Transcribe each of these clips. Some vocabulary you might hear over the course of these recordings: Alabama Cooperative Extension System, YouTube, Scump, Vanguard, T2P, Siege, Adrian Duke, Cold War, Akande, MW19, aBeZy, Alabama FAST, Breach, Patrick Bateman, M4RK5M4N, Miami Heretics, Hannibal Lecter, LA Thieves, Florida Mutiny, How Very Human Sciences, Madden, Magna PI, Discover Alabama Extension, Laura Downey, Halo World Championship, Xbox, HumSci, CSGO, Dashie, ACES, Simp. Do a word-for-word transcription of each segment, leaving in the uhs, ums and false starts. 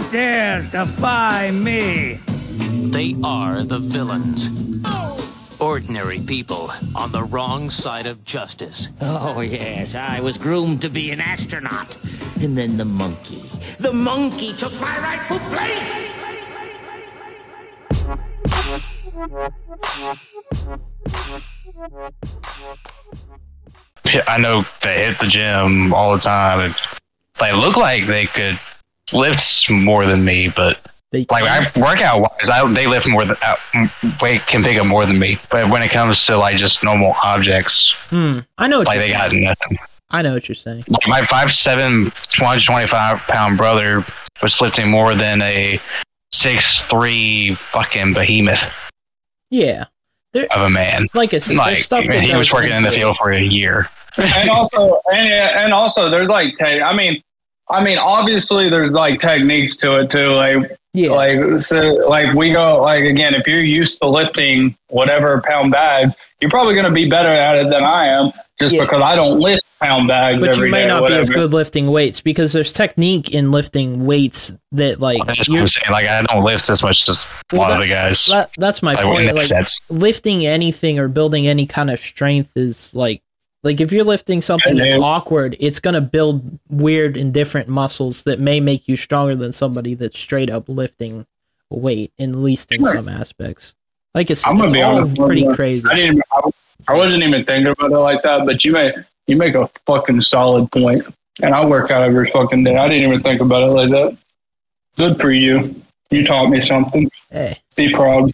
Who dares defy me? They are the villains. Ordinary people on the wrong side of justice. Oh, yes, I was groomed to be an astronaut. And then the monkey. The monkey took my rightful place! I know they hit the gym all the time. They look like they could lift more than me, but... They like I, workout wise, I, they lift more than uh, they can pick up more than me. But when it comes to like just normal objects, hmm. I know what like you're they saying. Got nothing. I know what you're saying. Like my five seven, two hundred twenty-five pound brother was lifting more than a six three fucking behemoth. Yeah, they're, of a man. Like a like stuff that he was working in the field for a year. And also, and, and also, there's like I mean, I mean, obviously, there's like techniques to it too, like. Yeah. Like, so, like, we go, like, again, if you're used to lifting whatever pound bags, you're probably going to be better at it than I am just yeah. because I don't lift pound bags. But every you may day, not be as good lifting weights because there's technique in lifting weights that, like, well, just you're saying, like, I don't lift as much as a well, lot that, of the guys. That, that's my like, point. Like, sense. Lifting anything or building any kind of strength is like, like, if you're lifting something yeah, that's dude. awkward, it's going to build weird and different muscles that may make you stronger than somebody that's straight up lifting weight, at least in some aspects. Like, it's, I'm gonna it's be all honest, pretty I crazy. I, didn't, I, I wasn't even thinking about it like that, but you make, you make a fucking solid point. And I work out every fucking day. I didn't even think about it like that. Good for you. You taught me something. Hey. Be proud.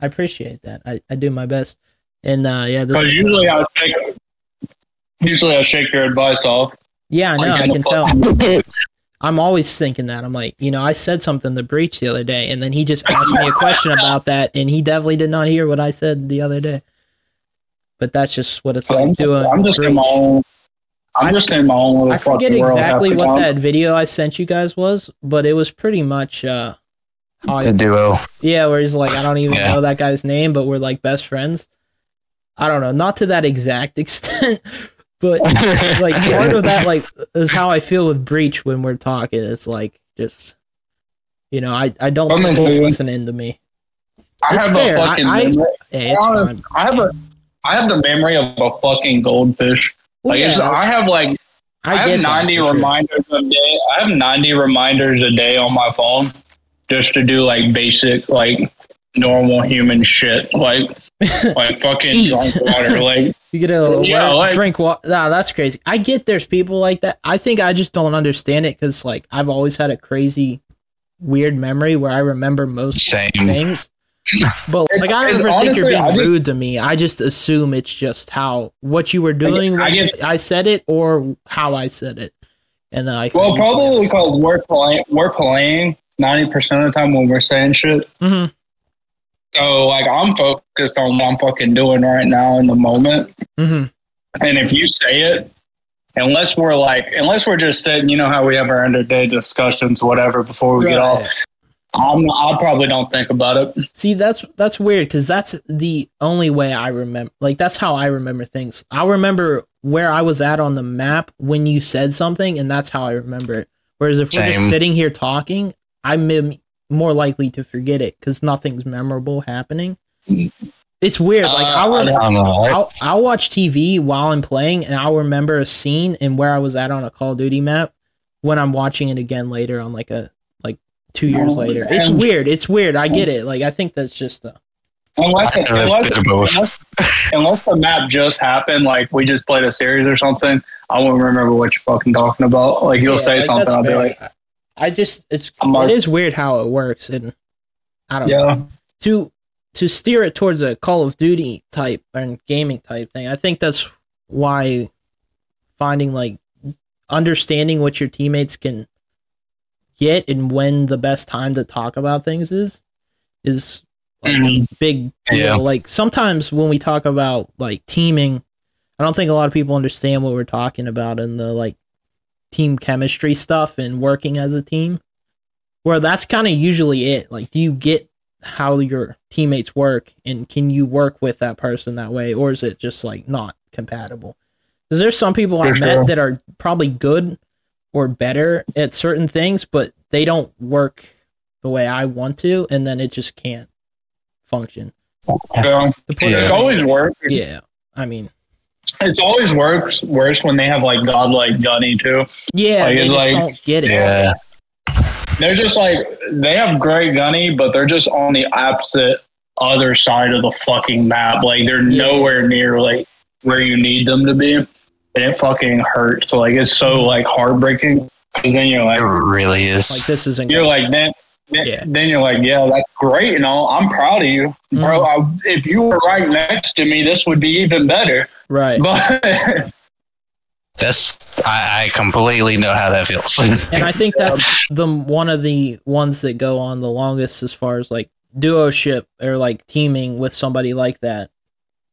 I appreciate that. I, I do my best. And, uh, yeah. Because usually I take... Usually I shake your advice off. Yeah, I know, I can tell. I'm always thinking that. I'm like, you know, I said something to Breach the other day, and then he just asked me a question about that, and he definitely did not hear what I said the other day. But that's just what it's like I'm doing just, I'm just Breach. In my own, I'm I, just in my own little I forget exactly world what that video I sent you guys was, but it was pretty much... Uh, the duo. Yeah, where he's like, I don't even yeah. know that guy's name, but we're like best friends. I don't know, not to that exact extent, but like part of that like is how I feel with Breach when we're talking. It's like just you know, I, I don't think people listening to me. I it's have fair. a fucking I, memory. I, hey, it's fine. I have a I have the memory of a fucking goldfish. Well, like yeah, it's, I have like I, I have ninety reminders sure. a day. I have ninety reminders a day on my phone just to do like basic like normal human shit like like fucking drunk water like you get a yeah, like, drink water. Nah, that's crazy. I get there's people like that. I think I just don't understand it because like I've always had a crazy weird memory where I remember most same. things. But like it's, I don't ever honestly, think you're being just, rude to me. I just assume it's just how what you were doing I, get, I said it or how I said it. And then I well probably because we're playing we're playing ninety percent of the time when we're saying shit. Mm-hmm. So, like, I'm focused on what I'm fucking doing right now in the moment. Mm-hmm. And if you say it, unless we're, like, unless we're just sitting, you know how we have our end-of-day discussions, whatever, before we right. get off, I'm, I probably don't think about it. See, that's that's weird, because that's the only way I remember. Like, that's how I remember things. I remember where I was at on the map when you said something, and that's how I remember it. Whereas if Same. we're just sitting here talking, I'm... Mim- more likely to forget it because nothing's memorable happening. It's weird. Like uh, I would, I'll, I'll watch T V while I'm playing and I'll remember a scene and where I was at on a Call of Duty map when I'm watching it again later on like a, like two years oh, later. Man. It's weird. It's weird. I get it. Like, I think that's just a, unless, it, unless, unless, unless the map just happened, like we just played a series or something. I won't remember what you're fucking talking about. Like you'll yeah, say like, something. I'll be like, I just it's it is weird how it works, and I don't yeah. know to to steer it towards a Call of Duty type and gaming type thing. I think that's why finding like understanding what your teammates can get and when the best time to talk about things is is like mm-hmm. a big deal. Yeah. Like sometimes when we talk about like teaming, I don't think a lot of people understand what we're talking about in the like. team chemistry stuff and working as a team where that's kind of usually it. Like, do you get how your teammates work and can you work with that person that way? Or is it just like not compatible? Cause there's some people I met that are probably good or better at certain things, but they don't work the way I want to, and then it just can't function. Yeah. It always works. Yeah, I mean, it's always works worse when they have like godlike Gunny too. Yeah, like, they just like, don't get it. Yeah. They're just like, they have great Gunny, but they're just on the opposite other side of the fucking map. Like they're yeah. nowhere near like where you need them to be, and it fucking hurts. Like it's so like heartbreaking. And then you're like, it really is. Like this isn't. You're good. Like then. Then, yeah. then you're like, yeah, that's great and all. I'm proud of you, mm-hmm. bro. I, if you were right next to me, this would be even better. Right. But that's I, I completely know how that feels. And I think that's the one of the ones that go on the longest as far as like duoship or like teaming with somebody like that.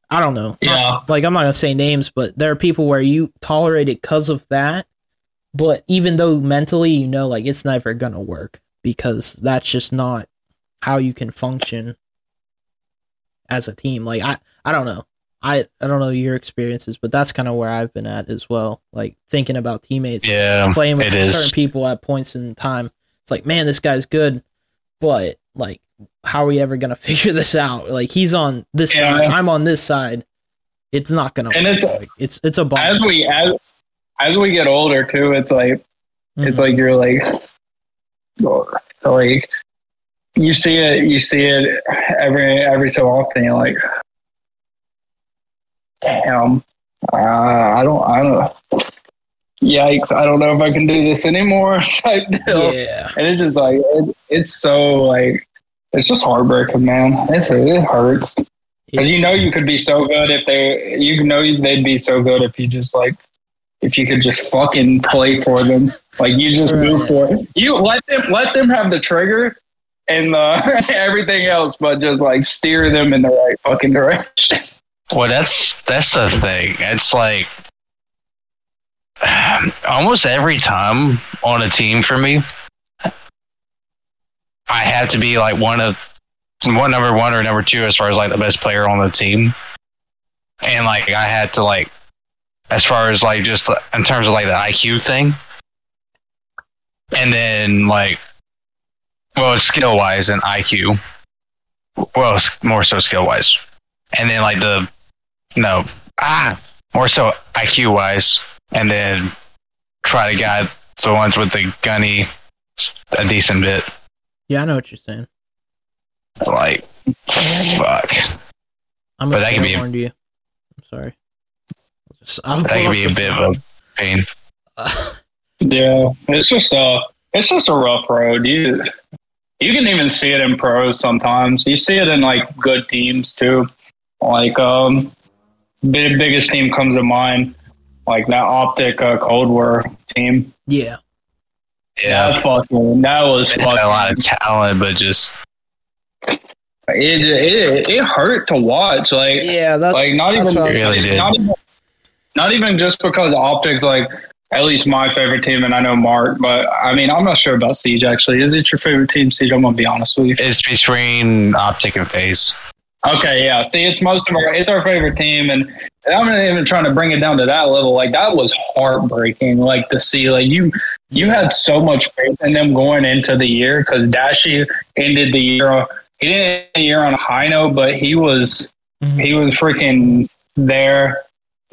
I don't know. Yeah. Not, like I'm not gonna say names, but there are people where you tolerate it because of that. But even though mentally, you know, like it's never gonna work. Because that's just not how you can function as a team. Like, I, I don't know. I, I don't know your experiences, but that's kind of where I've been at as well. Like, thinking about teammates. Yeah, playing with certain is. people at points in time. It's like, man, this guy's good, but, like, how are we ever going to figure this out? Like, he's on this yeah. side, I'm on this side. It's not going to work. It's, like, it's, it's a bond. As we, as, as we get older, too, it's like, mm-hmm. it's like you're like... like you see it you see it every every so often, you're like, damn, uh, I don't I don't yikes I don't know if I can do this anymore type deal. Yeah. And it's just like it, it's so like it's just heartbreaking, man. It's, it hurts because you know you could be so good if they you know they'd be so good if you just like if you could just fucking play for them. Like, you just right. move for it. You let them let them have the trigger and the, everything else, but just, like, steer them in the right fucking direction. Well, that's that's the thing. It's like, almost every time on a team for me, I have to be, like, one of one number one or number two as far as, like, the best player on the team. And, like, I had to, like, as far as, like, just in terms of, like, the I Q thing. And then, like, well, it's skill-wise and I Q. Well, it's more so skill-wise. And then, like, the, no, ah, more so I Q-wise. And then try to guide the ones with the gunny a decent bit. Yeah, I know what you're saying. Like, fuck. I'm but that can be... You. I'm sorry. That can be a bit of a pain. Uh, yeah, it's just a it's just a rough road. You you can even see it in pros sometimes. You see it in like good teams too. Like um, big biggest team comes to mind, like that Optic uh, Cold War team. Yeah, yeah, that fucking that was it fucking, had a lot of talent, but just. It it it hurt to watch. Like yeah, that's, like not that's even really did. Not even, Not even just because Optic's, like, at least my favorite team, and I know Mark, but, I mean, I'm not sure about Siege, actually. Is it your favorite team, Siege? I'm going to be honest with you. It's between Optic and FaZe. Okay, yeah. See, it's most of our, it's our favorite team, and, and I'm not even trying to bring it down to that level. Like, that was heartbreaking, like, to see. Like, you you had so much faith in them going into the year, because Dashie ended the year, he didn't end the year on a high note, but he was, mm-hmm. he was freaking there.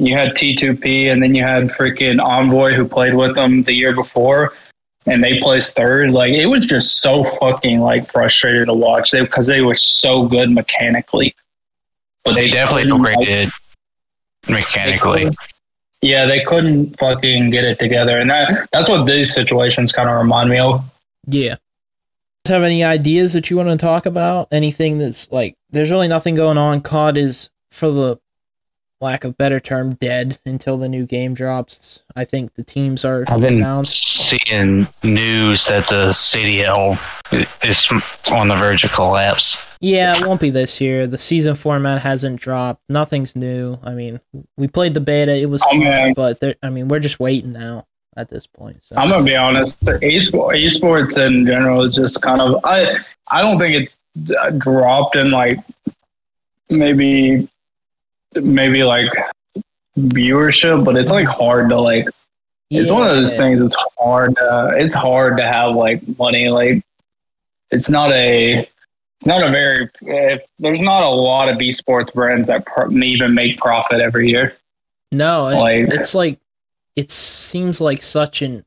You had T two P, and then you had freaking Envoy, who played with them the year before, and they placed third. Like, it was just so fucking, like, frustrating to watch because they, they were so good mechanically. But They, they definitely upgraded like, mechanically. Yeah, they couldn't fucking get it together, and that that's what these situations kind of remind me of. Yeah. Do you have any ideas that you want to talk about? Anything that's, like, there's really nothing going on. C O D is, for the lack of better term, dead until the new game drops. I think the teams are I've been announced. Seeing news that the C D L is on the verge of collapse. Yeah, it won't be this year. The season format hasn't dropped. Nothing's new. I mean, we played the beta. It was fun, okay. but I mean, we're just waiting now at this point. So. I'm gonna be honest. Esports, esports in general is just kind of. I I don't think it's dropped in like maybe. maybe like viewership, but it's like hard to like Yeah. It's one of those things. It's hard. Uh, it's hard to have like money. Like it's not a, it's not a very. Uh, there's not a lot of esports brands that pro- even make profit every year. No, like, it's like it seems like such an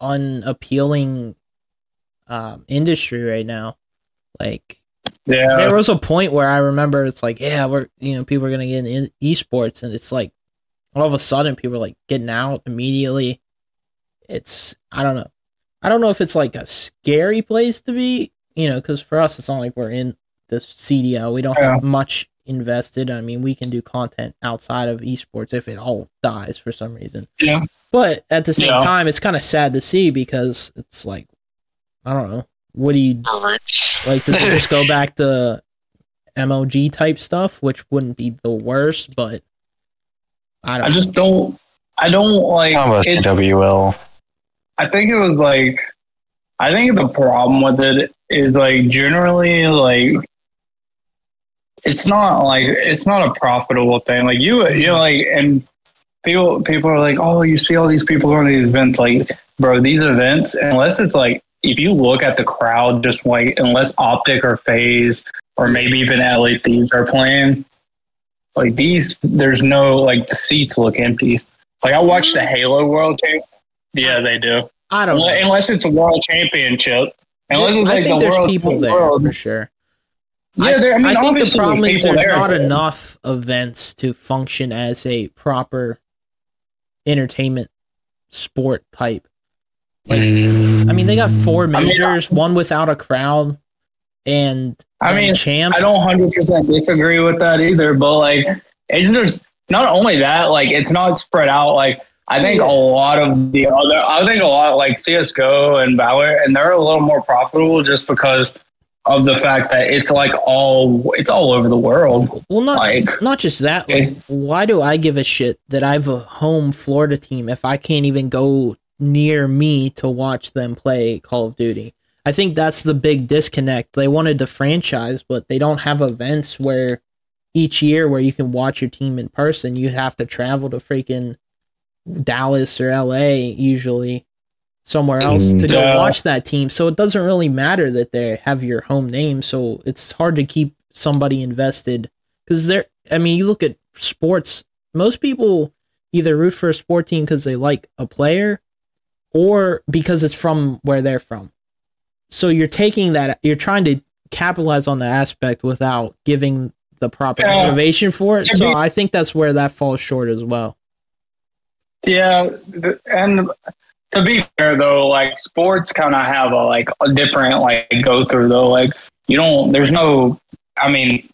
unappealing um, industry right now. Like, yeah, there was a point where I remember it's like, yeah, we're you know people are gonna get into esports, and it's like. All of a sudden, people are like getting out immediately. It's I don't know. I don't know if it's like a scary place to be, you know, because for us, it's not like we're in the C D L. We don't yeah. have much invested. I mean, we can do content outside of esports if it all dies for some reason. Yeah. But at the same yeah. time, it's kind of sad to see because it's like, I don't know. What do you like? Does it just go back to M O G type stuff, which wouldn't be the worst, but. I, don't I just don't. I don't like. It's W L. I think it was like. I think the problem with it is like generally like. It's not like it's not a profitable thing. Like you, you know, like and people, people are like, oh, you see all these people on these events, like, bro, these events. Unless it's like, if you look at the crowd, just like unless Optic or FaZe or maybe even L A Thieves are playing. Like these, there's no like the seats look empty. Like I watched the Halo World Championship. Yeah, they do. I don't unless, know. Unless it's a World Championship. Unless yeah, it's like I think the there's world people the there world. For sure. Yeah, there. I, mean, I think the problem is there's there, not man. enough events to function as a proper entertainment sport type. Like, mm. I mean, they got four majors, I mean, I, one without a crowd. And I mean, champs. I don't one hundred percent disagree with that either, but like, it's just not only that, like, it's not spread out. Like, I think yeah. a lot of the other, I think a lot like C S G O and Valorant, and they're a little more profitable just because of the fact that it's like all, it's all over the world. Well, not, like, not just that. Like, it, why do I give a shit that I have a home Florida team if I can't even go near me to watch them play Call of Duty? I think that's the big disconnect. They wanted to franchise, but they don't have events where each year where you can watch your team in person. You have to travel to freaking Dallas or L A usually somewhere else to go yeah. watch that team. So it doesn't really matter that they have your home name. So it's hard to keep somebody invested because they're, I mean, you look at sports, most people either root for a sport team because they like a player or because it's from where they're from. So you're taking that, you're trying to capitalize on the aspect without giving the proper yeah. motivation for it. So I think that's where that falls short as well. Yeah, and to be fair though, like sports kind of have a like a different like go through though. Like you don't, there's no. I mean,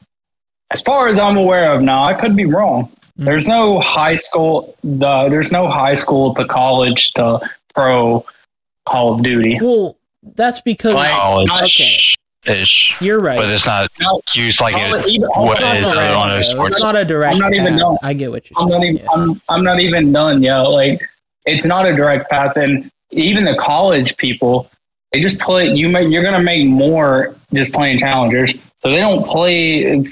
as far as I'm aware of now, I could be wrong. Mm-hmm. There's no high school. The there's no high school to college to pro Call of Duty. Well. That's because college-ish, okay. You're right, but it's not no, used like it is on those sports. It's not a direct. I'm not path. Even done. I get what you're I'm saying. Not even, yeah. I'm, I'm not even done, yo. Like it's not a direct path, and even the college people, they just play. You make you're gonna make more just playing challengers, so they don't play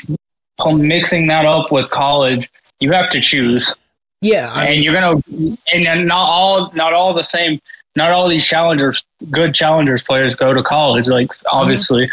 mixing that up with college. You have to choose. Yeah, I and mean, you're gonna and not all not all the same. Not all these challengers, good challengers players go to college, like obviously,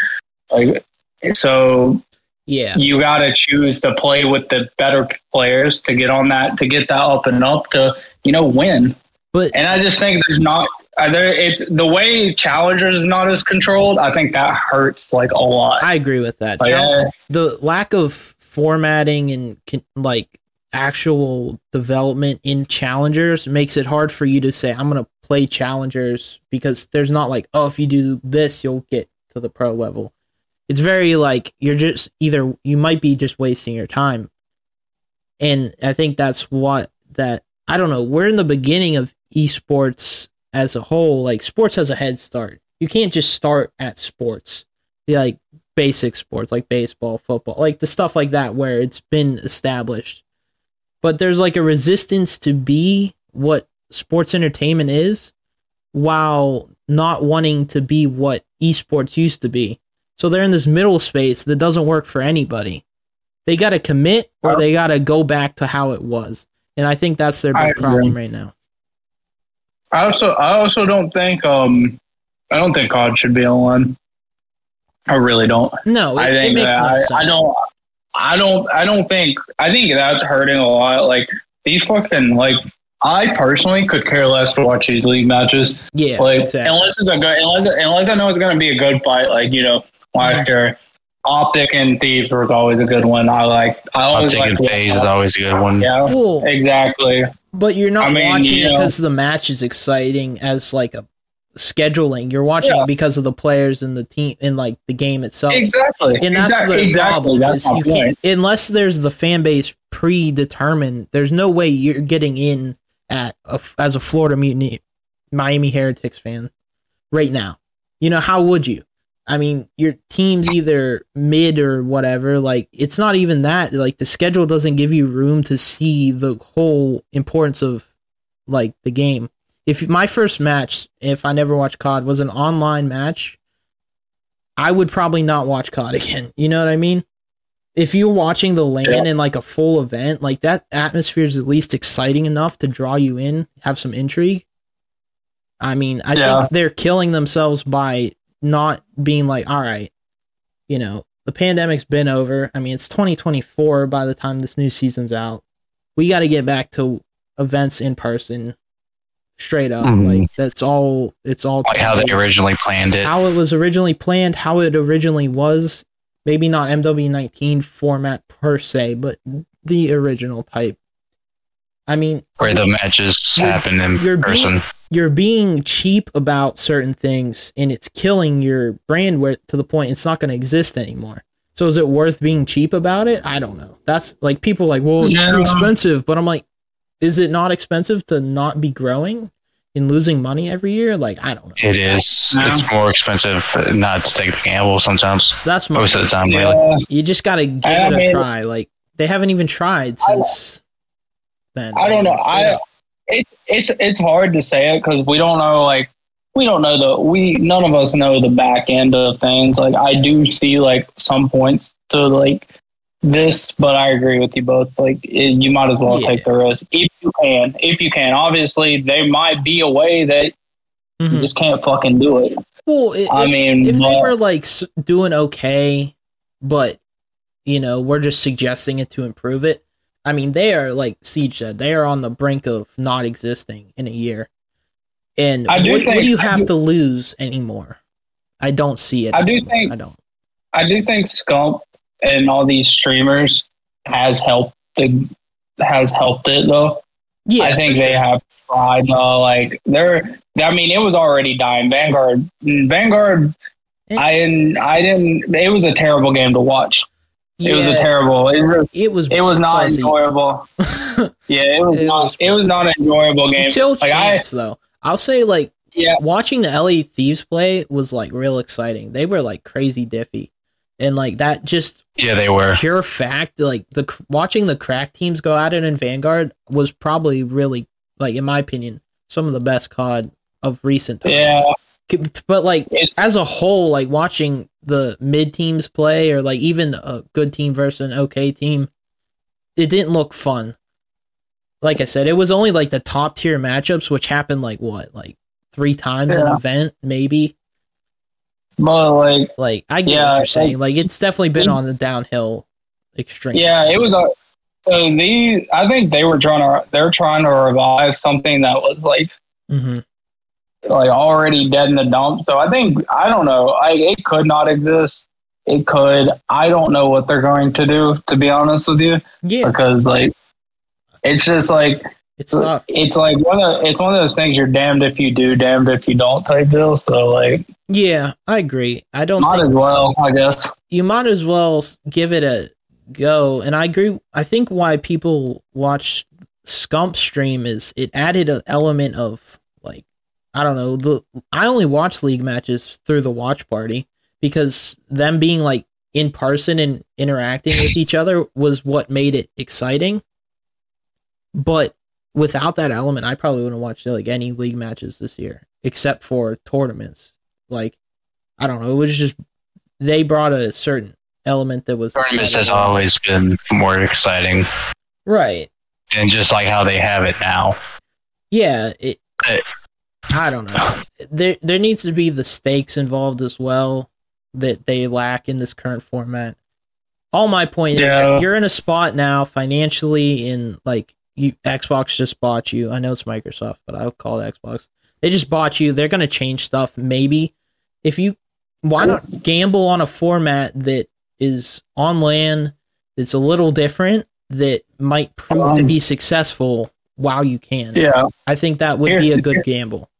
mm-hmm. like so. Yeah, you gotta choose to play with the better players to get on that to get that up and up to you know win. But and I just think there's not there. It's the way challengers is not as controlled. I think that hurts like a lot. I agree with that. Like, uh, the lack of formatting and like actual development in challengers makes it hard for you to say I'm gonna. Play challengers because there's not like oh if you do this you'll get to the pro level. It's very like you're just either you might be just wasting your time, and I think that's what that I don't know. We're in the beginning of esports as a whole. Like sports has a head start. You can't just start at sports, like basic sports like baseball, football, like the stuff like that where it's been established. But there's like a resistance to be what. Sports entertainment is while not wanting to be what esports used to be. So they're in this middle space that doesn't work for anybody. They got to commit or they got to go back to how it was. And I think that's their big problem right now. I also I also don't think um I don't think C O D should be online. I really don't. No, it, I think it makes that no I, sense. I don't I don't I don't think I think that's hurting a lot. Like these fucking like I personally could care less to watch these league matches. Yeah, like exactly. unless it's a good unless, unless I know it's gonna be a good fight. Like you know, last year, yeah. Optic and Thieves was always a good one. I like. I always Optic and FaZe is always a good one. Yeah, cool. Exactly. But you're not I mean, watching you know, it because the match is exciting as like a scheduling. You're watching yeah. it because of the players and the team and like the game itself. Exactly. And that's exactly. the exactly. problem. That's is you can't, unless there's the fan base predetermined. There's no way you're getting in. At a, as a Florida Mutiny, Miami Heretics fan, right now, you know how would you? I mean, your team's either mid or whatever. Like it's not even that. Like the schedule doesn't give you room to see the whole importance of like the game. If my first match, if I never watched C O D, was an online match, I would probably not watch C O D again. You know what I mean? If you're watching the LAN yeah. in like a full event, like that atmosphere is at least exciting enough to draw you in, have some intrigue. I mean, I yeah. think they're killing themselves by not being like, all right, you know, the pandemic's been over. I mean, it's twenty twenty-four by the time this new season's out. We got to get back to events in person straight up. Mm-hmm. Like that's all, it's all like how they originally planned it, how it was originally planned, how it originally was. Maybe not M W nineteen format per se, but the original type. I mean... Where the matches happen in you're person. Being, you're being cheap about certain things, and it's killing your brand where, to the point it's not going to exist anymore. So is it worth being cheap about it? I don't know. That's like, people are like, well, it's yeah. too expensive. But I'm like, is it not expensive to not be growing and losing money every year? Like, I don't know. It is. No. It's more expensive not to take the gamble sometimes. That's my most point. Of the time, yeah. really. You just gotta give I it a mean, try. Like, they haven't even tried since I, then. I don't know. I it, it's it's hard to say it because we don't know, like, we don't know the, we, none of us know the back end of things. Like, I do see, like, some points to, like, this, but I agree with you both. Like, it, you might as well yeah. take the risk if you can. If you can, obviously, there might be a way that mm-hmm. you just can't fucking do it. Well, it, I if, mean, if but, they were like doing okay, but you know, we're just suggesting it to improve it. I mean, they are like Siege said, they are on the brink of not existing in a year. And I do what, think, what do you have do, to lose anymore? I don't see it. I anymore. do think. I don't. I do think Scump and all these streamers has helped the has helped it though. Yeah, I think they sure. have tried though. Like they're, I mean, it was already dying. Vanguard, Vanguard. It, I didn't. I didn't. It was a terrible game to watch. Yeah, it was a terrible. It was. It was, it was not enjoyable. yeah, it was it not. Was it was not an enjoyable game. Until like, champs I, though, I'll say like yeah. watching the L A Thieves play was like real exciting. They were like crazy diffy. And like that, just yeah, they were pure fact. Like the watching the crack teams go at it in Vanguard was probably really, like in my opinion, some of the best C O D of recent time. Yeah, but like it's, as a whole, like watching the mid teams play or like even a good team versus an okay team, it didn't look fun. Like I said, it was only like the top tier matchups, which happened like what, like three times yeah. an event, maybe. But like, like I get yeah, what you're saying. Like, like it's definitely been it, on the downhill extreme. Yeah, it was. A, so these, I think they were trying to. They're trying to revive something that was like, mm-hmm. like already dead in the dump. So I think I don't know. I it could not exist. It could. I don't know what they're going to do. To be honest with you, yeah. Because like, it's just like it's tough. It's like one of it's one of those things. You're damned if you do, damned if you don't type deal. So like. Yeah, I agree. I don't might think, as well, I guess. You might as well give it a go. And I agree. I think why people watch Scump stream is it added an element of, like, I don't know. The, I only watch league matches through the watch party because them being, like, in person and interacting with each other was what made it exciting. But without that element, I probably wouldn't watch, like, any league matches this year except for tournaments. Like, I don't know. It was just they brought a certain element that was. Tournaments has always been more exciting, right? And just like how they have it now. Yeah, it. But I don't know. There there needs to be the stakes involved as well that they lack in this current format. All my point yeah. is, you're in a spot now financially in, like, you, Xbox just bought you. I know it's Microsoft, but I'll call it Xbox. They just bought you. They're going to change stuff, maybe. If you, why not gamble on a format that is on LAN, that's a little different, that might prove um, to be successful while you can. Yeah. I think that would here's, be a good gamble.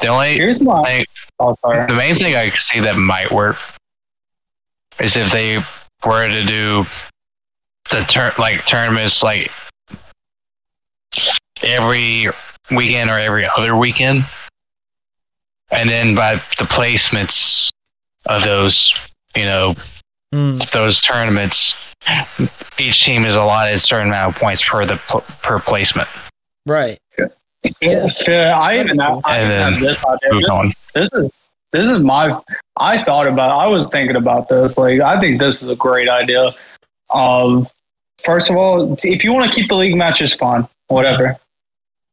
The only here's my, oh, sorry. The main thing I see that might work is if they were to do the tur- like tournaments like every weekend or every other weekend, and then by the placements of those, you know, mm. those tournaments, each team is allotted a certain amount of points per the pl- per placement. Right. Yeah. yeah. yeah I even have, I have this idea. This, this is this is my. I thought about. I was thinking about this. Like, I think this is a great idea. Um, first of all, if you want to keep the league matches fun, whatever,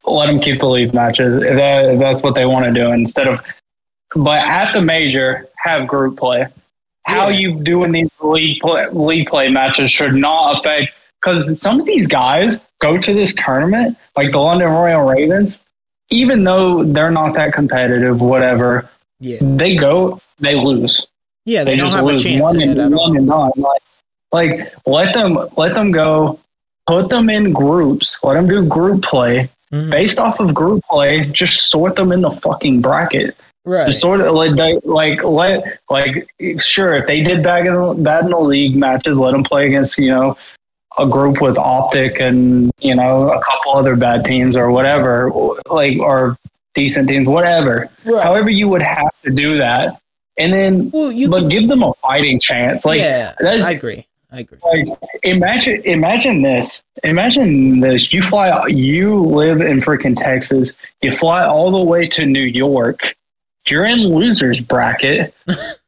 let them keep the league matches. If, that, if that's what they want to do, instead of. But at the major, have group play. How you doing these league play, league play matches should not affect, because some of these guys go to this tournament, like the London Royal Ravens, even though they're not that competitive, whatever. Yeah, they go, they lose. Yeah, they, they don't have lose. a chance. One and, it one and none. Like, like let them let them go, put them in groups, let them do group play. Mm-hmm. Based off of group play, just sort them in the fucking bracket. Right. Just sort of like they, like let like sure if they did bad in the, bad in the league matches, let them play against, you know, a group with Optic and, you know, a couple other bad teams or whatever, like, or decent teams, whatever. Right. However, you would have to do that, and then well, you but can, give them a fighting chance. Like, yeah, I agree. I agree. Like, imagine imagine this. Imagine this. You fly. You live in freaking Texas. You fly all the way to New York. You're in losers bracket.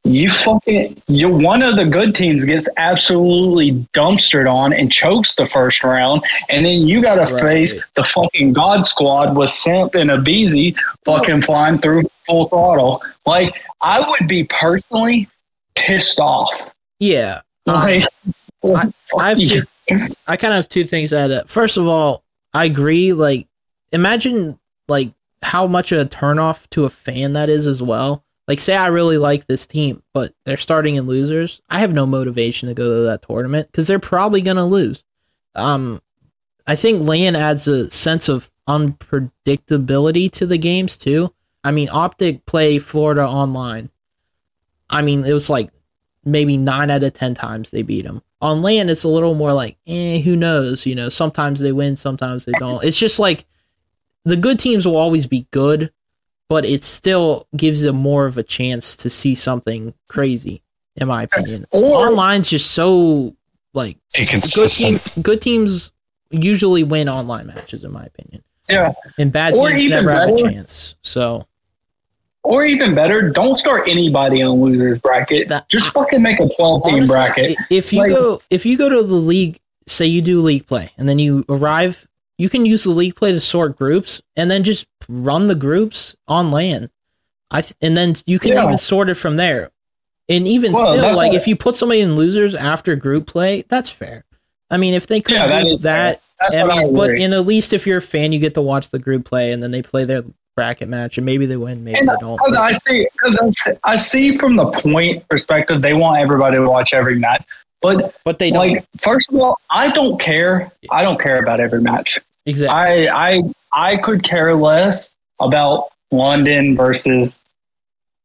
You fucking, you one of the good teams gets absolutely dumpstered on and chokes the first round, and then you got to right. face the fucking God Squad with Simp and aBeZy fucking oh. flying through full throttle. Like, I would be personally pissed off. Yeah, like, um, I, I have two, I kind of have two things at it. First of all, I agree. Like, imagine like. how much a turnoff to a fan that is as well. Like, say I really like this team, but they're starting in losers. I have no motivation to go to that tournament because they're probably going to lose. Um, I think LAN adds a sense of unpredictability to the games too. I mean, Optic play Florida online. I mean, it was like maybe nine out of ten times they beat them. On LAN, it's a little more like, eh, who knows? You know, sometimes they win, sometimes they don't. It's just like, the good teams will always be good, but it still gives them more of a chance to see something crazy, in my opinion. Or, online's just so, like, good, team, good teams usually win online matches, in my opinion. Yeah. And bad or teams never better, have a chance, so... Or even better, don't start anybody on losers bracket. That, just fucking make a twelve-team bracket. If you like, go, if you go to the league, say you do league play, and then you arrive... You can use the league play to sort groups, and then just run the groups on LAN. I th- and then you can yeah. even sort it from there. And even well, still, like, if you put somebody in losers after group play, that's fair. I mean, if they could yeah, do that, that I mean, I but in at least if you're a fan, you get to watch the group play, and then they play their bracket match, and maybe they win, maybe and they don't. I, I see. I see from the point perspective, they want everybody to watch every match. But, but they don't. Like, first of all, I don't care. I don't care about every match. Exactly. I, I I could care less about London versus,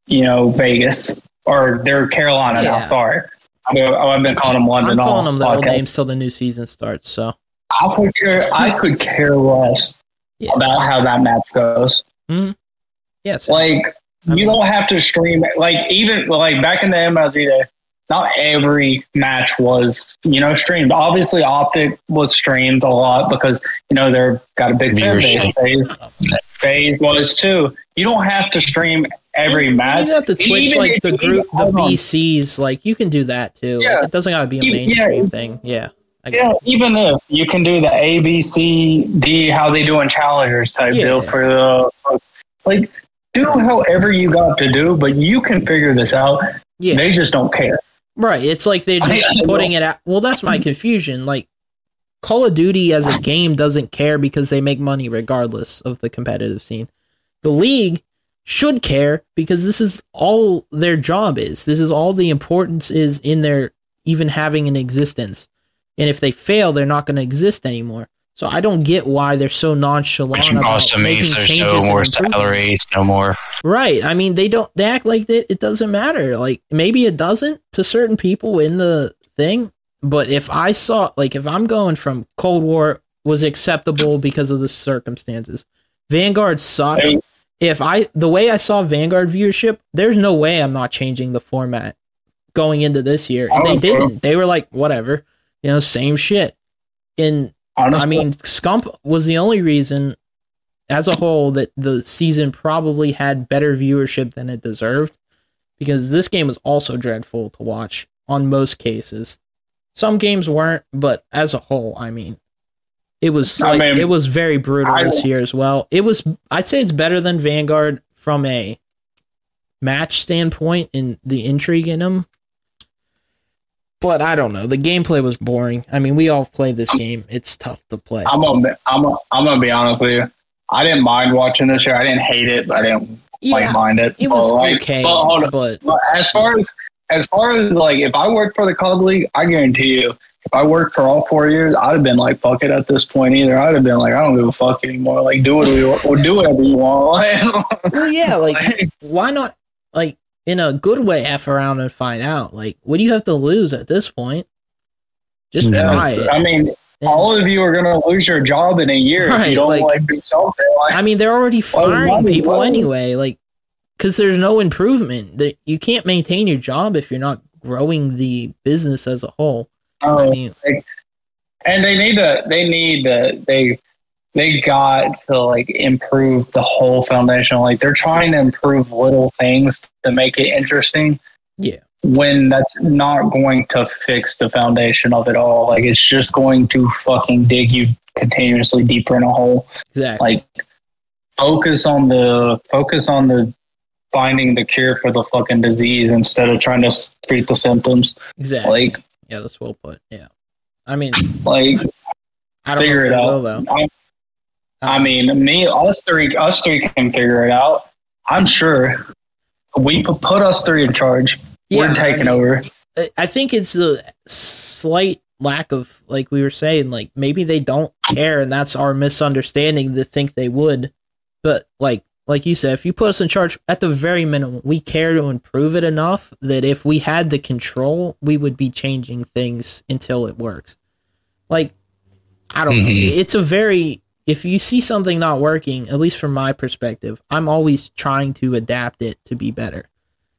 you know, Vegas or their Carolina. Yeah. Now, sorry, I mean, I've been calling them London. I'm calling all, them their old names till the new season starts. So I could care. I could care less yeah. about how that match goes. Mm-hmm. Yes. Yeah, like I mean, you don't have to stream. Like even like back in the M L G day. Not every match was, you know, streamed. Obviously, Optic was streamed a lot because, you know, they've got a big fan base. FaZe, FaZe was too. You don't have to stream every match. You have to Twitch, like, the group, the B Cs. Like, you can do that too. Yeah. Like, it doesn't got to be a mainstream yeah. thing. Yeah. Yeah, even if you can do the A, B, C, D, how they doing challengers type yeah. deal for the... Like, do however you got to do, but you can figure this out. Yeah. They just don't care. Right. It's like they're just I, I putting it out. Well, that's my confusion. Like, Call of Duty as a game doesn't care because they make money regardless of the competitive scene. The League should care because this is all their job is. This is all the importance is in their even having an existence. And if they fail, they're not going to exist anymore. So I don't get why they're so nonchalant Which about also means making changes. No more salaries, no more. Right. I mean, they don't. They act like it, it doesn't matter. Like, maybe it doesn't to certain people in the thing. But if I saw, like, if I'm going from Cold War was acceptable because of the circumstances, Vanguard sucked. Hey. If I the way I saw Vanguard viewership, there's no way I'm not changing the format going into this year. And they didn't. They were like, whatever, you know, same shit. And Honestly. I mean, Scump was the only reason, as a whole, that the season probably had better viewership than it deserved, because this game was also dreadful to watch on most cases. Some games weren't, but as a whole, I mean, it was like, I mean, it was very brutal I, this year as well. It was, I'd say, it's better than Vanguard from a match standpoint and the intrigue in them. But I don't know. The gameplay was boring. I mean, we all played this game. It's tough to play. I'm gonna, I'm gonna, I'm gonna be honest with you. I didn't mind watching this year. I didn't hate it, but I didn't yeah, quite mind it. It was but like, okay. But, hold on. But, but as far as as far as like, if I worked for the College League, I guarantee you, if I worked for all four years, I'd have been like, fuck it. At this point, either I'd have been like, I don't give a fuck anymore. Like, do what we want, or do whatever you want. Well, yeah, like, like why not? Like, in a good way, F around and find out. Like, what do you have to lose at this point? Just yeah, try it. I mean, yeah. all of you are going to lose your job in a year right, if you don't like, like do something. Like, I mean, they're already firing well, people well. anyway, like, because there's no improvement. You can't maintain your job if you're not growing the business as a whole. Oh, I mean, like, and they need to. They need to. They. They got to like improve the whole foundation. Like, they're trying to improve little things to make it interesting. Yeah. When that's not going to fix the foundation of it all. Like, it's just going to fucking dig you continuously deeper in a hole. Exactly. Like, focus on the focus on the finding the cure for the fucking disease instead of trying to treat the symptoms. Exactly. Like, yeah, that's well put. Yeah. I mean, like, I don't figure it out. Will, though. I mean, me, us three, us three can figure it out. I'm sure we put us three in charge. Yeah, we're taking I mean, over. I think it's a slight lack of, like we were saying, like, maybe they don't care, and that's our misunderstanding to think they would. But like, like you said, if you put us in charge, at the very minimum, we care to improve it enough that if we had the control, we would be changing things until it works. Like, I don't mm-hmm. know. It's a very If you see something not working, at least from my perspective, I'm always trying to adapt it to be better.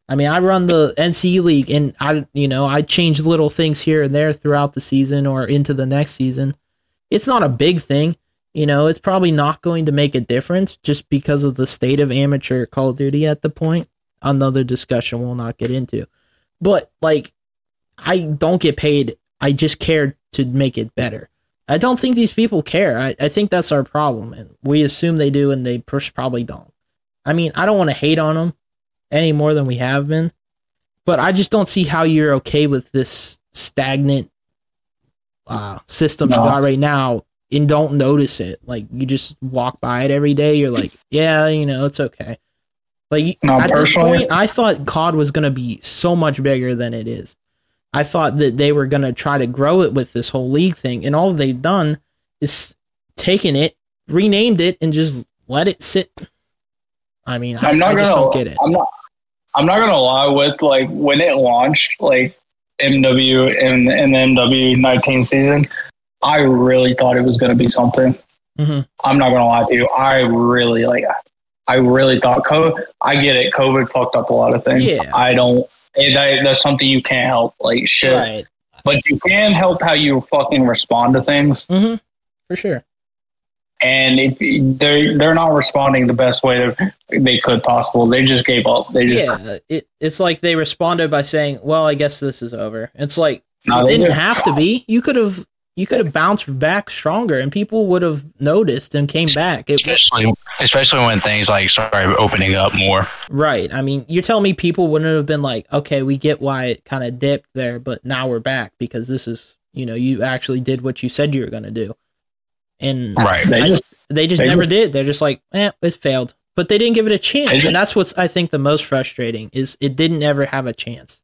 I mean, I run the N C League, and I, you know, I change little things here and there throughout the season or into the next season. It's not a big thing, you know. It's probably not going to make a difference just because of the state of amateur Call of Duty at the point. Another discussion we'll not get into. But like, I don't get paid. I just care to make it better. I don't think these people care. I, I think that's our problem, and we assume they do, and they push probably don't. I mean, I don't want to hate on them any more than we have been, but I just don't see how you're okay with this stagnant uh, system no. you got right now and don't notice it. Like, you just walk by it every day. You're like, yeah, you know, it's okay. Like, no, at this point, I thought C O D was going to be so much bigger than it is. I thought that they were going to try to grow it with this whole league thing, and all they've done is taken it, renamed it, and just let it sit. I mean, I, I'm not I just gonna, don't get it. I'm not, I'm not going to lie with, like, when it launched, like, M W and, and the M W nineteen season, I really thought it was going to be something. Mm-hmm. I'm not going to lie to you. I really, like, I really thought COVID, I get it, COVID fucked up a lot of things. Yeah. I don't, It, that, that's something you can't help, like, shit. Right. But you can help how you fucking respond to things. Mm-hmm. For sure. And if they're, they're not responding the best way to, they could possible. They just gave up. They just, yeah, it, it's like they responded by saying, well, I guess this is over. It's like, no, it didn't have to be. You could have you could have bounced back stronger and people would have noticed and came back. It, especially, especially when things like started opening up more. Right. I mean, you're telling me people wouldn't have been like, okay, we get why it kind of dipped there, but now we're back because this is, you know, you actually did what you said you were going to do. And right. they, just, just, they just they never just, did. They're just like, eh, it failed. But they didn't give it a chance. Just, and that's what's, I think, the most frustrating is it didn't ever have a chance.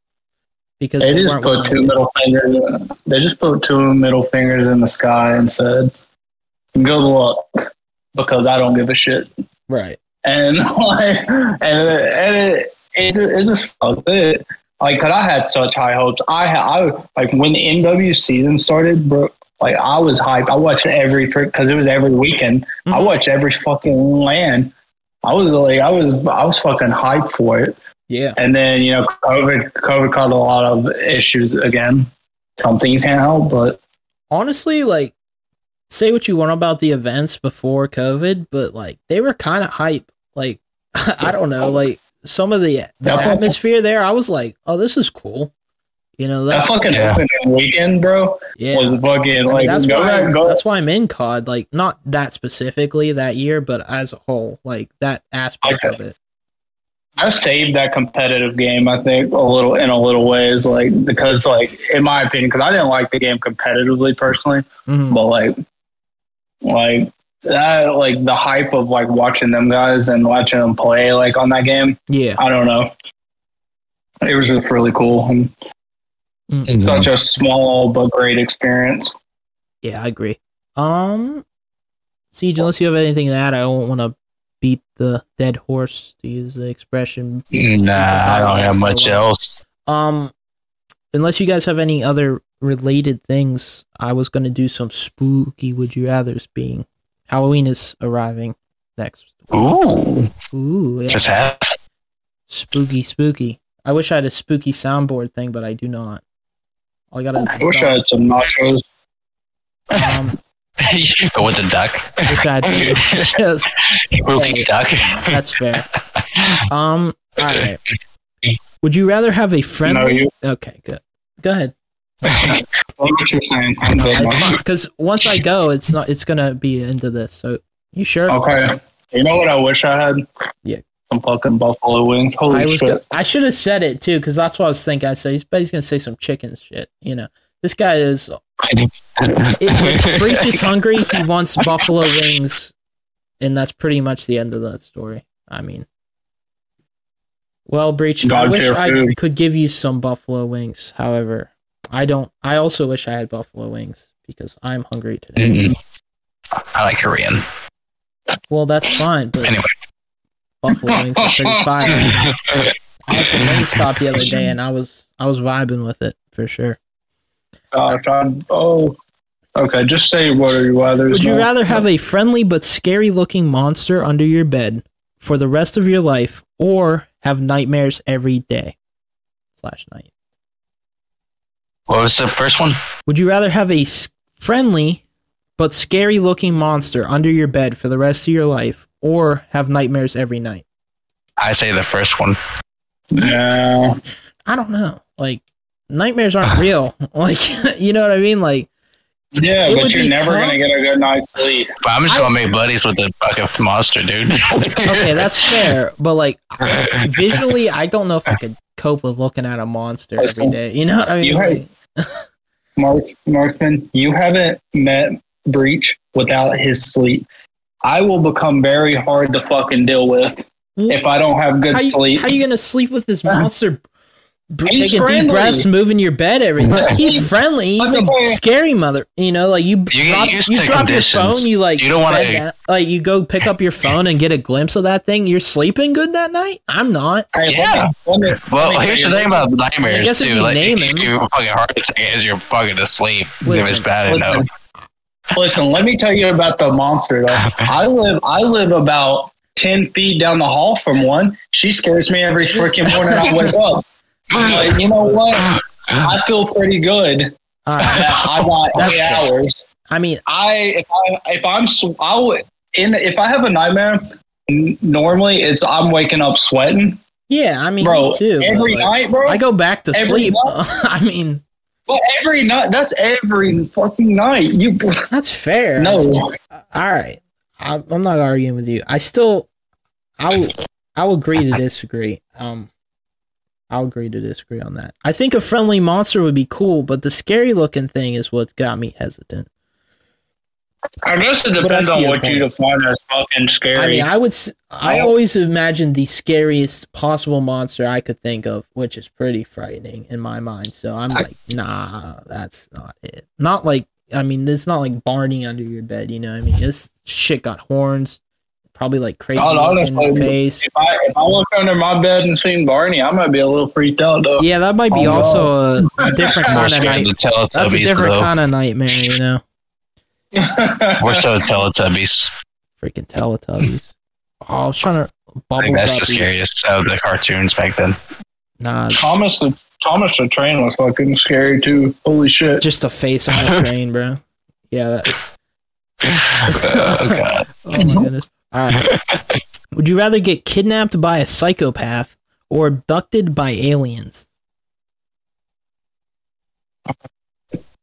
Because they, they just put two middle fingers. They just put two middle fingers in the sky and said, "Good luck," because I don't give a shit. Right. And like, and and it it, it just sucked. It like, cause I had such high hopes. I I like when the M W season started, bro. Like I was hyped. I watched every because it was every weekend. Mm-hmm. I watched every fucking LAN. I was like, I was I was fucking hyped for it. Yeah, and then you know, COVID, COVID caused a lot of issues again. Something you can't help, but honestly, like, say what you want about the events before COVID, but like they were kind of hype. Like, I don't know, like some of the the that atmosphere there, I was like, oh, this is cool. You know that, that fucking yeah. opening weekend, bro. Yeah, was fucking I mean, like that's go why ahead, go that's why I'm in C O D. Like, not that specifically that year, but as a whole, like that aspect okay. of it. I saved that competitive game, I think, a little in a little ways, like because, like, in my opinion, because I didn't like the game competitively personally, mm-hmm. but like, like that, like the hype of like watching them guys and watching them play, like on that game. Yeah, I don't know. It was just really cool. And mm-hmm. Such a small but great experience. Yeah, I agree. Um, CeeJ, unless you have anything to add, I don't want to beat the dead horse, to use the expression. Nah, I don't have much else. Um, unless you guys have any other related things, I was going to do some spooky would you rathers being. Halloween is arriving next. Ooh. Ooh, yeah. Just have spooky, spooky. I wish I had a spooky soundboard thing, but I do not. All I got I wish I had some nachos. Um... Go with the duck. Just, hey, duck. That's fair. Um. All right. Would you rather have a friendly? No, okay. Good. Go ahead. What you're saying? Because once I go, it's not. It's gonna be into this. So you sure? Okay. You know what I wish I had? Yeah. Some fucking buffalo wings. Holy I was shit! Go- I should have said it too, because that's what I was thinking. I said he's, he's gonna say some chicken shit. You know, this guy is. It, if Breach is hungry, he wants buffalo wings, and that's pretty much the end of that story. I mean, well, Breach, God I wish I food. could give you some buffalo wings. However, I don't. I also wish I had buffalo wings because I'm hungry today. Mm-hmm. I like Korean. Well, that's fine, but anyway, buffalo wings are pretty fire. I had some Wingstop the other day, and I was I was vibing with it for sure. Uh, oh, okay. Just say what are you rather. Would you no, rather have no. a friendly but scary-looking monster under your bed for the rest of your life, or have nightmares every day slash night? What was the first one? Would you rather have a friendly but scary-looking monster under your bed for the rest of your life, or have nightmares every night? I say the first one. No, I don't know. Like. Nightmares aren't real, like you know what I mean. Like, yeah, but you're never tough. gonna get a good night's sleep. But I'm just I, gonna make buddies with the fucking monster, dude. Okay, that's fair, but like I, visually, I don't know if I could cope with looking at a monster every day. You know what I mean? You have, like, Mark Markman, you haven't met Breach without his sleep. I will become very hard to fucking deal with if I don't have good how you, sleep. How are you gonna sleep with this monster? He's taking friendly. deep breaths, moving your bed every day. He's friendly. He's a scary mother. You know, like you you, drop, you drop your phone. You like you don't want to like you go pick up your phone and get a glimpse of that thing. You're sleeping good that night. I'm not. Yeah. Well, here's the thing about nightmares too. Like if you do a fucking heart attack as you're fucking asleep, if it's bad enough. Listen, let me tell you about the monster though. I live. I live about ten feet down the hall from one. She scares me every freaking morning I wake up. But you know what? I feel pretty good. All right. I got eight hours. I mean, I if I if I'm I would in if I have a nightmare, normally it's I'm waking up sweating. Yeah, I mean, bro, me too. Every like, night, bro. I go back to sleep. I mean, But every night, that's every fucking night. You. That's fair. No. All right. I, I'm not arguing with you. I still, I'll, I'll agree to disagree. Um, I'll agree to disagree on that. I think a friendly monster would be cool, but the scary looking thing is what got me hesitant. I guess it depends on what you define as fucking scary. I mean, I would, I always imagined the scariest possible monster I could think of, which is pretty frightening in my mind. So I'm I, like, nah, that's not it. Not like, I mean, it's not like Barney under your bed, you know what I mean? This shit got horns, probably like crazy in the face. If I, if I look under my bed and seen Barney, I might be a little freaked out, though. Yeah, that might be oh, also no. a different kind of nightmare. That's a different though. kind of nightmare, you know? We're so Teletubbies. Freaking Teletubbies. Oh, I was trying to bubble I think that's the scariest of the cartoons back then. Nah. Thomas the Thomas the Train was fucking scary too. Holy shit. Just a face on the train, bro. Yeah. That... oh, God. Oh, my goodness. All right. Would you rather get kidnapped by a psychopath or abducted by aliens?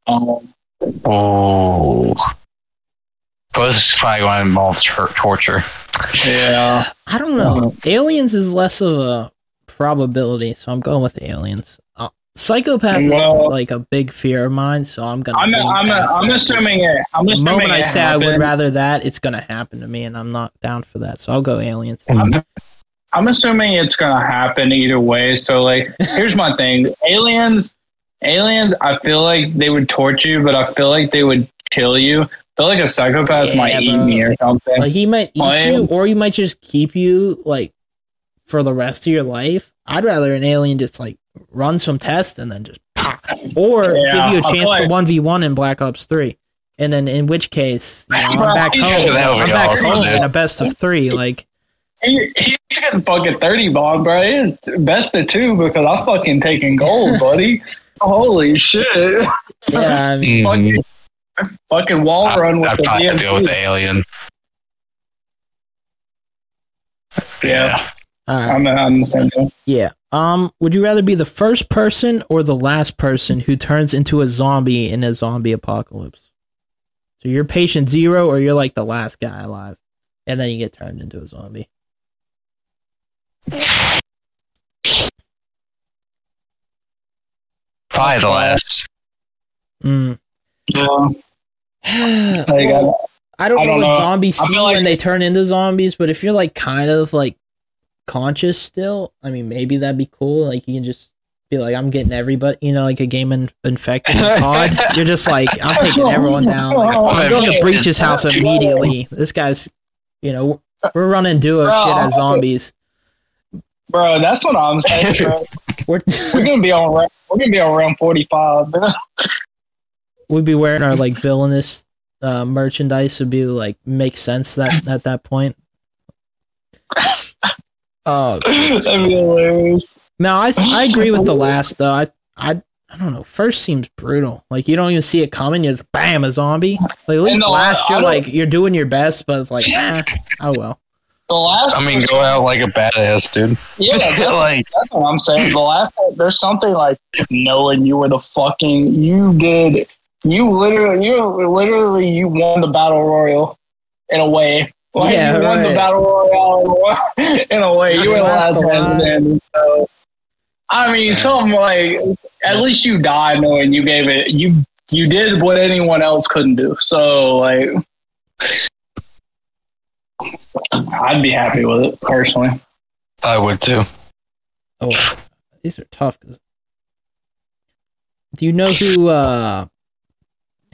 Um. Oh. Both is probably going to involve t- torture. Yeah. I don't know. Aliens is less of a probability, so I'm going with aliens. Uh, psychopath well, is like a big fear of mine, so I'm going to... I'm, I'm, I'm assuming it. I'm assuming the moment it I say happened. I would rather that, it's going to happen to me, and I'm not down for that, so I'll go aliens. I'm, I'm assuming it's going to happen either way, so like, here's my thing. Aliens... Aliens, I feel like they would torture you, but I feel like they would kill you. I feel like a psychopath yeah, might bro. eat me or something. Like he might eat I you, am. or he might just keep you like for the rest of your life. I'd rather an alien just like run some tests and then just pop, or yeah, give you a chance like- to one v one in Black Ops three. And then in which case, you know, I'm back home. I'm back awesome, home dude. in a best of three. Like. He, he's getting fucking thirty, Bob, bro. It's best of two because I'm fucking taking gold, buddy. Holy shit. Yeah, I mean, fucking, mm. fucking wall I, run with I, I the D M C. I've to deal with the alien. Yeah. Right. I'm, I'm the same thing. Yeah. Um, would you rather be the first person or the last person who turns into a zombie in a zombie apocalypse? So you're patient zero or you're like the last guy alive and then you get turned into a zombie. Probably the last. Mm. Yeah. well, I don't I know what know. zombies see like- when they turn into zombies, but if you're like kind of like conscious still, I mean, maybe that'd be cool. Like you can just be like, I'm getting everybody, you know, like a game in- infected with C O D. You're just like, I'm taking everyone down. Like, I'm going to Breach's house immediately. This guy's, you know, we're running duo Bro, shit as zombies. Bro, that's what I'm saying, bro. We're, we're gonna be on we're gonna be on round forty-five, bro. We'd be wearing our like villainous uh, merchandise. Would be like make sense that at that point. Oh, that'd be hilarious. No, I I agree with the last though. I I I don't know. First seems brutal. Like you don't even see it coming. You're just bam a zombie. Like at least last you're like you're doing your best, but it's like eh, oh well. The last I mean, person, go out like a badass, dude. Yeah, that's, like, that's what I'm saying. The last time, there's something like knowing you were the fucking, you did, you literally, you literally, you won the battle royal in a way. Like, yeah, you right. won the battle royal in a way. You were the last one then. So, I mean, something like, at least you died knowing you gave it, you, you did what anyone else couldn't do. So, like... I'd be happy with it personally. I would too. Oh, these are tough. Do you know who uh,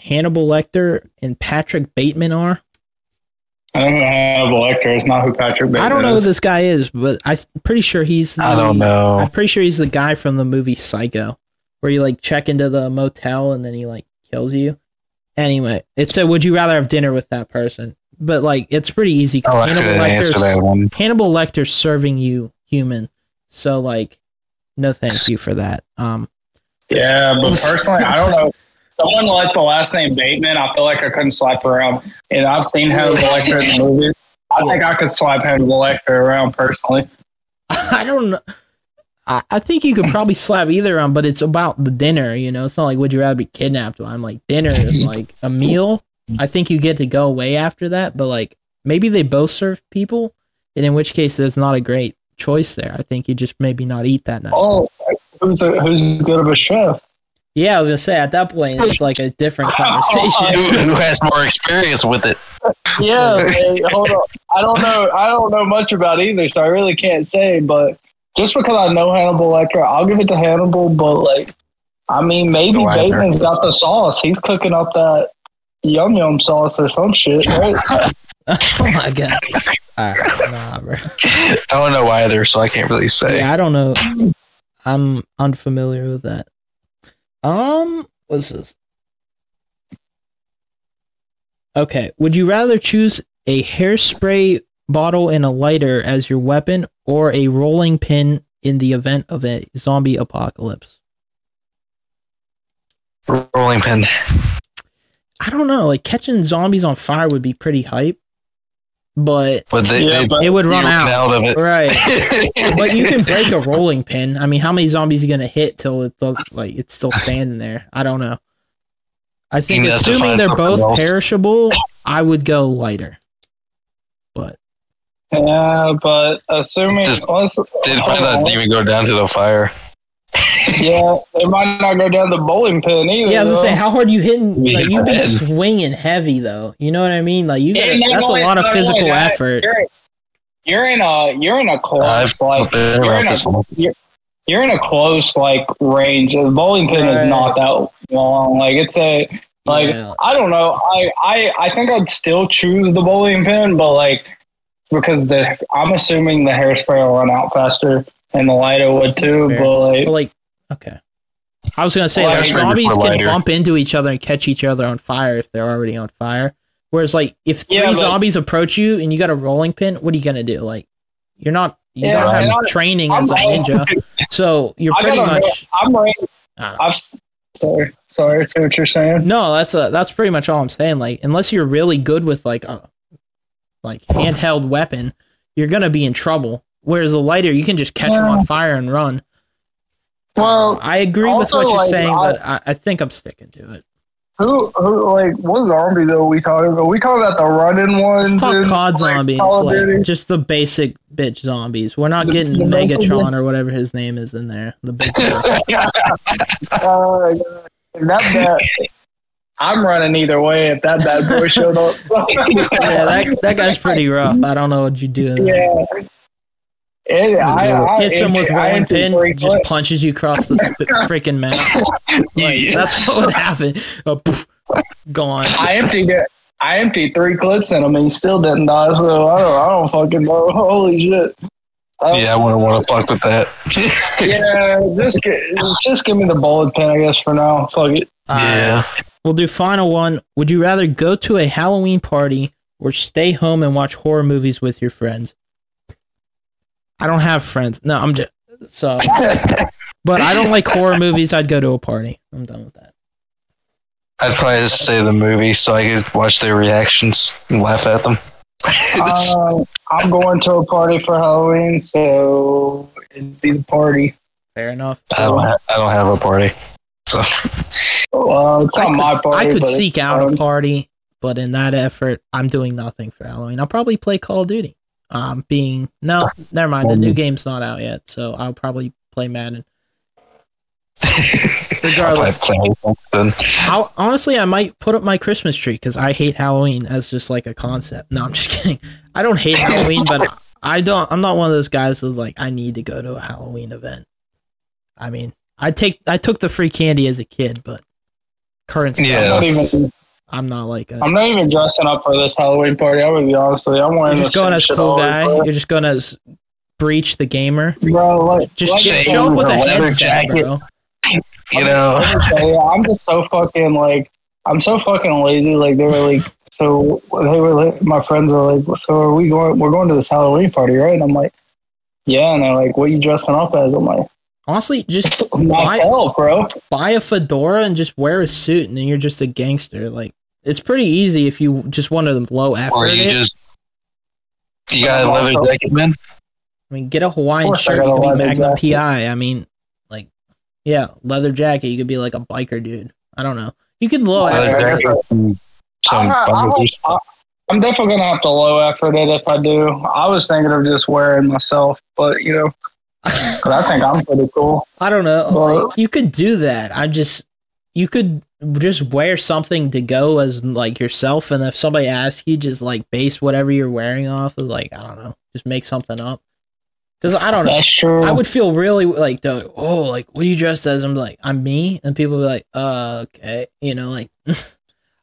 Hannibal Lecter and Patrick Bateman are? I don't know Hannibal Lecter. It's not who Patrick Bateman is. I don't know who this guy is, but I'm pretty sure he's. The, I don't know. I'm pretty sure he's the guy from the movie Psycho, where you like check into the motel and then he like kills you. Anyway, it said, "Would you rather have dinner with that person?" But, like, it's pretty easy because oh, Hannibal Lecter's, Hannibal Lecter's serving you human. So, like, no thank you for that. Um, yeah, but personally, I don't know. Someone like the last name Bateman, I feel like I couldn't slap around. And I've seen Hannibal Lecter in the movies. I think I could slap Hannibal Lecter around personally. I don't know. I, I think you could probably slap either on, but it's about the dinner, you know? It's not like, would you rather be kidnapped? I'm like, dinner is like a meal. I think you get to go away after that, but like, maybe they both serve people, and in which case there's not a great choice there. I think you just maybe not eat that night. Oh, who's, a, who's good of a chef? Yeah, I was gonna say at that point it's like a different conversation. Who has more experience with it? Yeah, man, hold on. I don't know. I don't know much about either, so I really can't say. But just because I know Hannibal Lecter, I'll give it to Hannibal. But like, I mean, maybe oh, Bateman's got the sauce. He's cooking up that yum yum sauce or some shit, right? Oh my god! All right, nah, bro. I don't know either, so I can't really say. Yeah, I don't know. I'm unfamiliar with that. Um, what's this? Okay, would you rather choose a hairspray bottle and a lighter as your weapon, or a rolling pin in the event of a zombie apocalypse? Rolling pin. I don't know. Like catching zombies on fire would be pretty hype, but, but they, yeah, they, it would run out. out of it. Right. But you can break a rolling pin. I mean, how many zombies are you gonna hit till it's like it's still standing there? I don't know. I think you assuming they're both else. perishable, I would go lighter. But yeah, but assuming Just, also, they might not know. even go down to the fire. Yeah, they might not go down the bowling pin either. Yeah, I was gonna though. say, how hard are you hitting? Like you be swinging heavy though. You know what I mean? Like you, gotta, that's a lot of physical way, effort. You're, you're in a, you're in a close uh, like, you're in a, you're, you're in a close like range. The bowling pin right. is not that long. Like it's a, like yeah. I don't know. I, I, I think I'd still choose the bowling pin, but like because the, I'm assuming the hairspray will run out faster. And the lighter would too, but like, but like, okay. I was gonna say like, zombies can bump into each other and catch each other on fire if they're already on fire. Whereas, like, if three yeah, but, zombies approach you and you got a rolling pin, what are you gonna do? Like, you're not you're yeah, not having training I'm, as a ninja, so you're I pretty much. I'm right. I'm sorry, sorry. See what you're saying? No, that's a that's pretty much all I'm saying. Like, unless you're really good with like a like handheld weapon, you're gonna be in trouble. Whereas a lighter, you can just catch yeah. them on fire and run. Well, uh, I agree with what you're like, saying, I, but I, I think I'm sticking to it. Who, who, like, what zombie though? We talking about? We talking about the running ones? Let's talk C O D zombies, like just the basic bitch zombies. We're not the, getting the Megatron or whatever his name is in there. The big. Oh my god, that bad. I'm running either way if that bad boy showed up. Yeah, that that guy's pretty rough. I don't know what you do. In yeah. There. It, I, I, hits him with rolling pin, just foot. punches you across the sp- freaking map. Like, yeah. That's what would happen. Oh, poof, gone. I emptied it. I emptied three clips in him and he still didn't die. So I don't, I don't fucking know. Holy shit! Um, yeah, I wouldn't want to fuck with that. Yeah, just just give me the bullet pin, I guess for now. Fuck it. Uh, yeah. We'll do final one. Would you rather go to a Halloween party or stay home and watch horror movies with your friends? I don't have friends. No, I'm just so. But I don't like horror movies. I'd go to a party. I'm done with that. I'd probably just say the movie so I could watch their reactions and laugh at them. uh, I'm going to a party for Halloween, so it'd be the party. Fair enough. I don't. Ha- I don't have a party. So. Well, it's not my party. I could seek out um, a party, but in that effort, I'm doing nothing for Halloween. I'll probably play Call of Duty. Um, being no, never mind. The new game's not out yet, so I'll probably play Madden. Regardless, I'll, honestly, I might put up my Christmas tree because I hate Halloween as just like a concept. No, I'm just kidding. I don't hate Halloween, but I don't. I'm not one of those guys who's like, I need to go to a Halloween event. I mean, I take I took the free candy as a kid, but current stuff. Yeah, I'm not like a, I'm not even dressing up for this Halloween party. I'm gonna be honest with you. I'm wearing. You're just going as cool guy. Bro. You're just going as Breach the gamer. Bro, like, just like get, show up with a headset, bro. You know, I'm just so fucking like I'm so fucking lazy. Like they were like, so they were like, my friends were like, so are we going? We're going to this Halloween party, right? And I'm like, yeah. And they're like, what are you dressing up as? I'm like. Honestly, just myself, buy, bro. Buy a fedora and just wear a suit, and then you're just a gangster. Like it's pretty easy if you just want to low effort. Or you it. just you gotta leather jacket, man. I mean, get a Hawaiian shirt. You could be Magna P I. I mean, like, yeah, leather jacket. You could be like a biker dude. I don't know. You could low effort. Some, some I, I, I'm definitely gonna have to low effort it if I do. I was thinking of just wearing myself, but you know, cause I think I'm pretty cool. I don't know. But, like, you could do that. I just, you could just wear something to go as like yourself, and if somebody asks you, just like base whatever you're wearing off of. Like, I don't know, just make something up. Because I don't know. That's true. I would feel really like, the, oh, like, what are you dressed as? I'm like, I'm me. And people would be like, uh, okay. You know, like,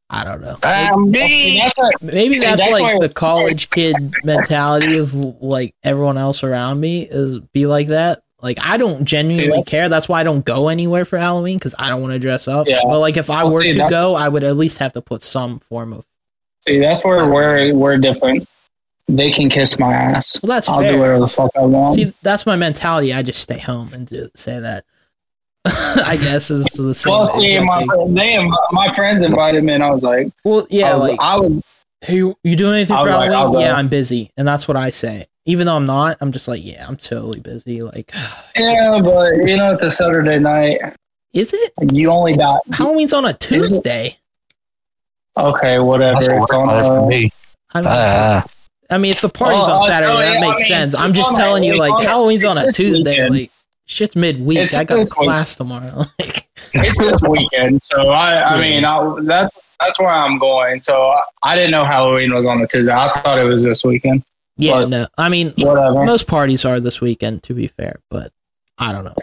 I don't know. I'm maybe, me. That's like, maybe that's, that's like the college kid mentality of like everyone else around me is be like that. Like, I don't genuinely yeah. care. That's why I don't go anywhere for Halloween, because I don't want to dress up. Yeah. But like, if I I'll were to go, I would at least have to put some form of. See, that's where we're, we're different. They can kiss my ass. Well, that's I'll fair. do whatever the fuck I want. See, that's my mentality. I just stay home and do, say that. I guess is the same. Well, see, my, they, my friends invited me, and I was like, "Well, yeah, I was, like I would." Hey, you doing anything for Halloween? Like, yeah, I'm busy, and that's what I say. Even though I'm not, I'm just like, yeah, I'm totally busy. Like, yeah, but you know, it's a Saturday night. Is it? You only got Halloween's on a Tuesday. Okay, whatever. That's it's on a, for me. I'm, uh, I mean, if the party's oh, on Saturday, oh, yeah, that makes I mean, sense. I'm just telling you, like, on Halloween's on a Tuesday. Weekend. Like, shit's midweek. It's I got class week. tomorrow. Like, it's this weekend, so I, I yeah. mean, I, that's that's where I'm going. So I, I didn't know Halloween was on a Tuesday. I thought it was this weekend. Yeah, but, no, I mean, whatever. Most parties are this weekend, to be fair, but I don't know.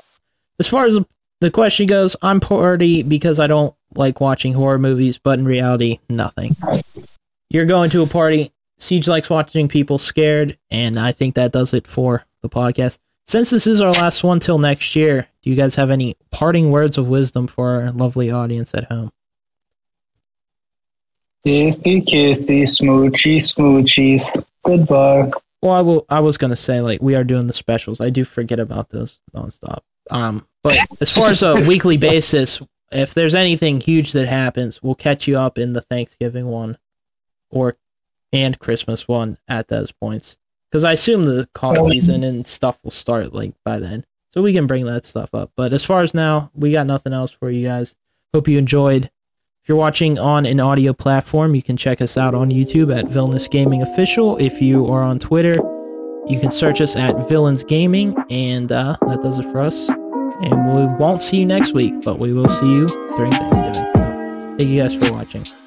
As far as the question goes, I'm party because I don't like watching horror movies, but in reality, nothing. You're going to a party. Siege likes watching people scared, and I think that does it for the podcast. Since this is our last one till next year, do you guys have any parting words of wisdom for our lovely audience at home? Kissy, kissy, smoochy, smoochies. Goodbye. Well, I will. I was gonna say, like, we are doing the specials. I do forget about those nonstop. Um, but as far as a weekly basis, if there's anything huge that happens, we'll catch you up in the Thanksgiving one, or. And Christmas one at those points, because I assume the call season and stuff will start like by then, so we can bring that stuff up. But as far as now, we got nothing else for you guys. Hope you enjoyed. If you're watching on an audio platform, you can check us out on YouTube at Villainous Gaming Official. If you are on Twitter, you can search us at Villains Gaming, and uh, that does it for us. And we won't see you next week, but we will see you during Thanksgiving. So, thank you guys for watching.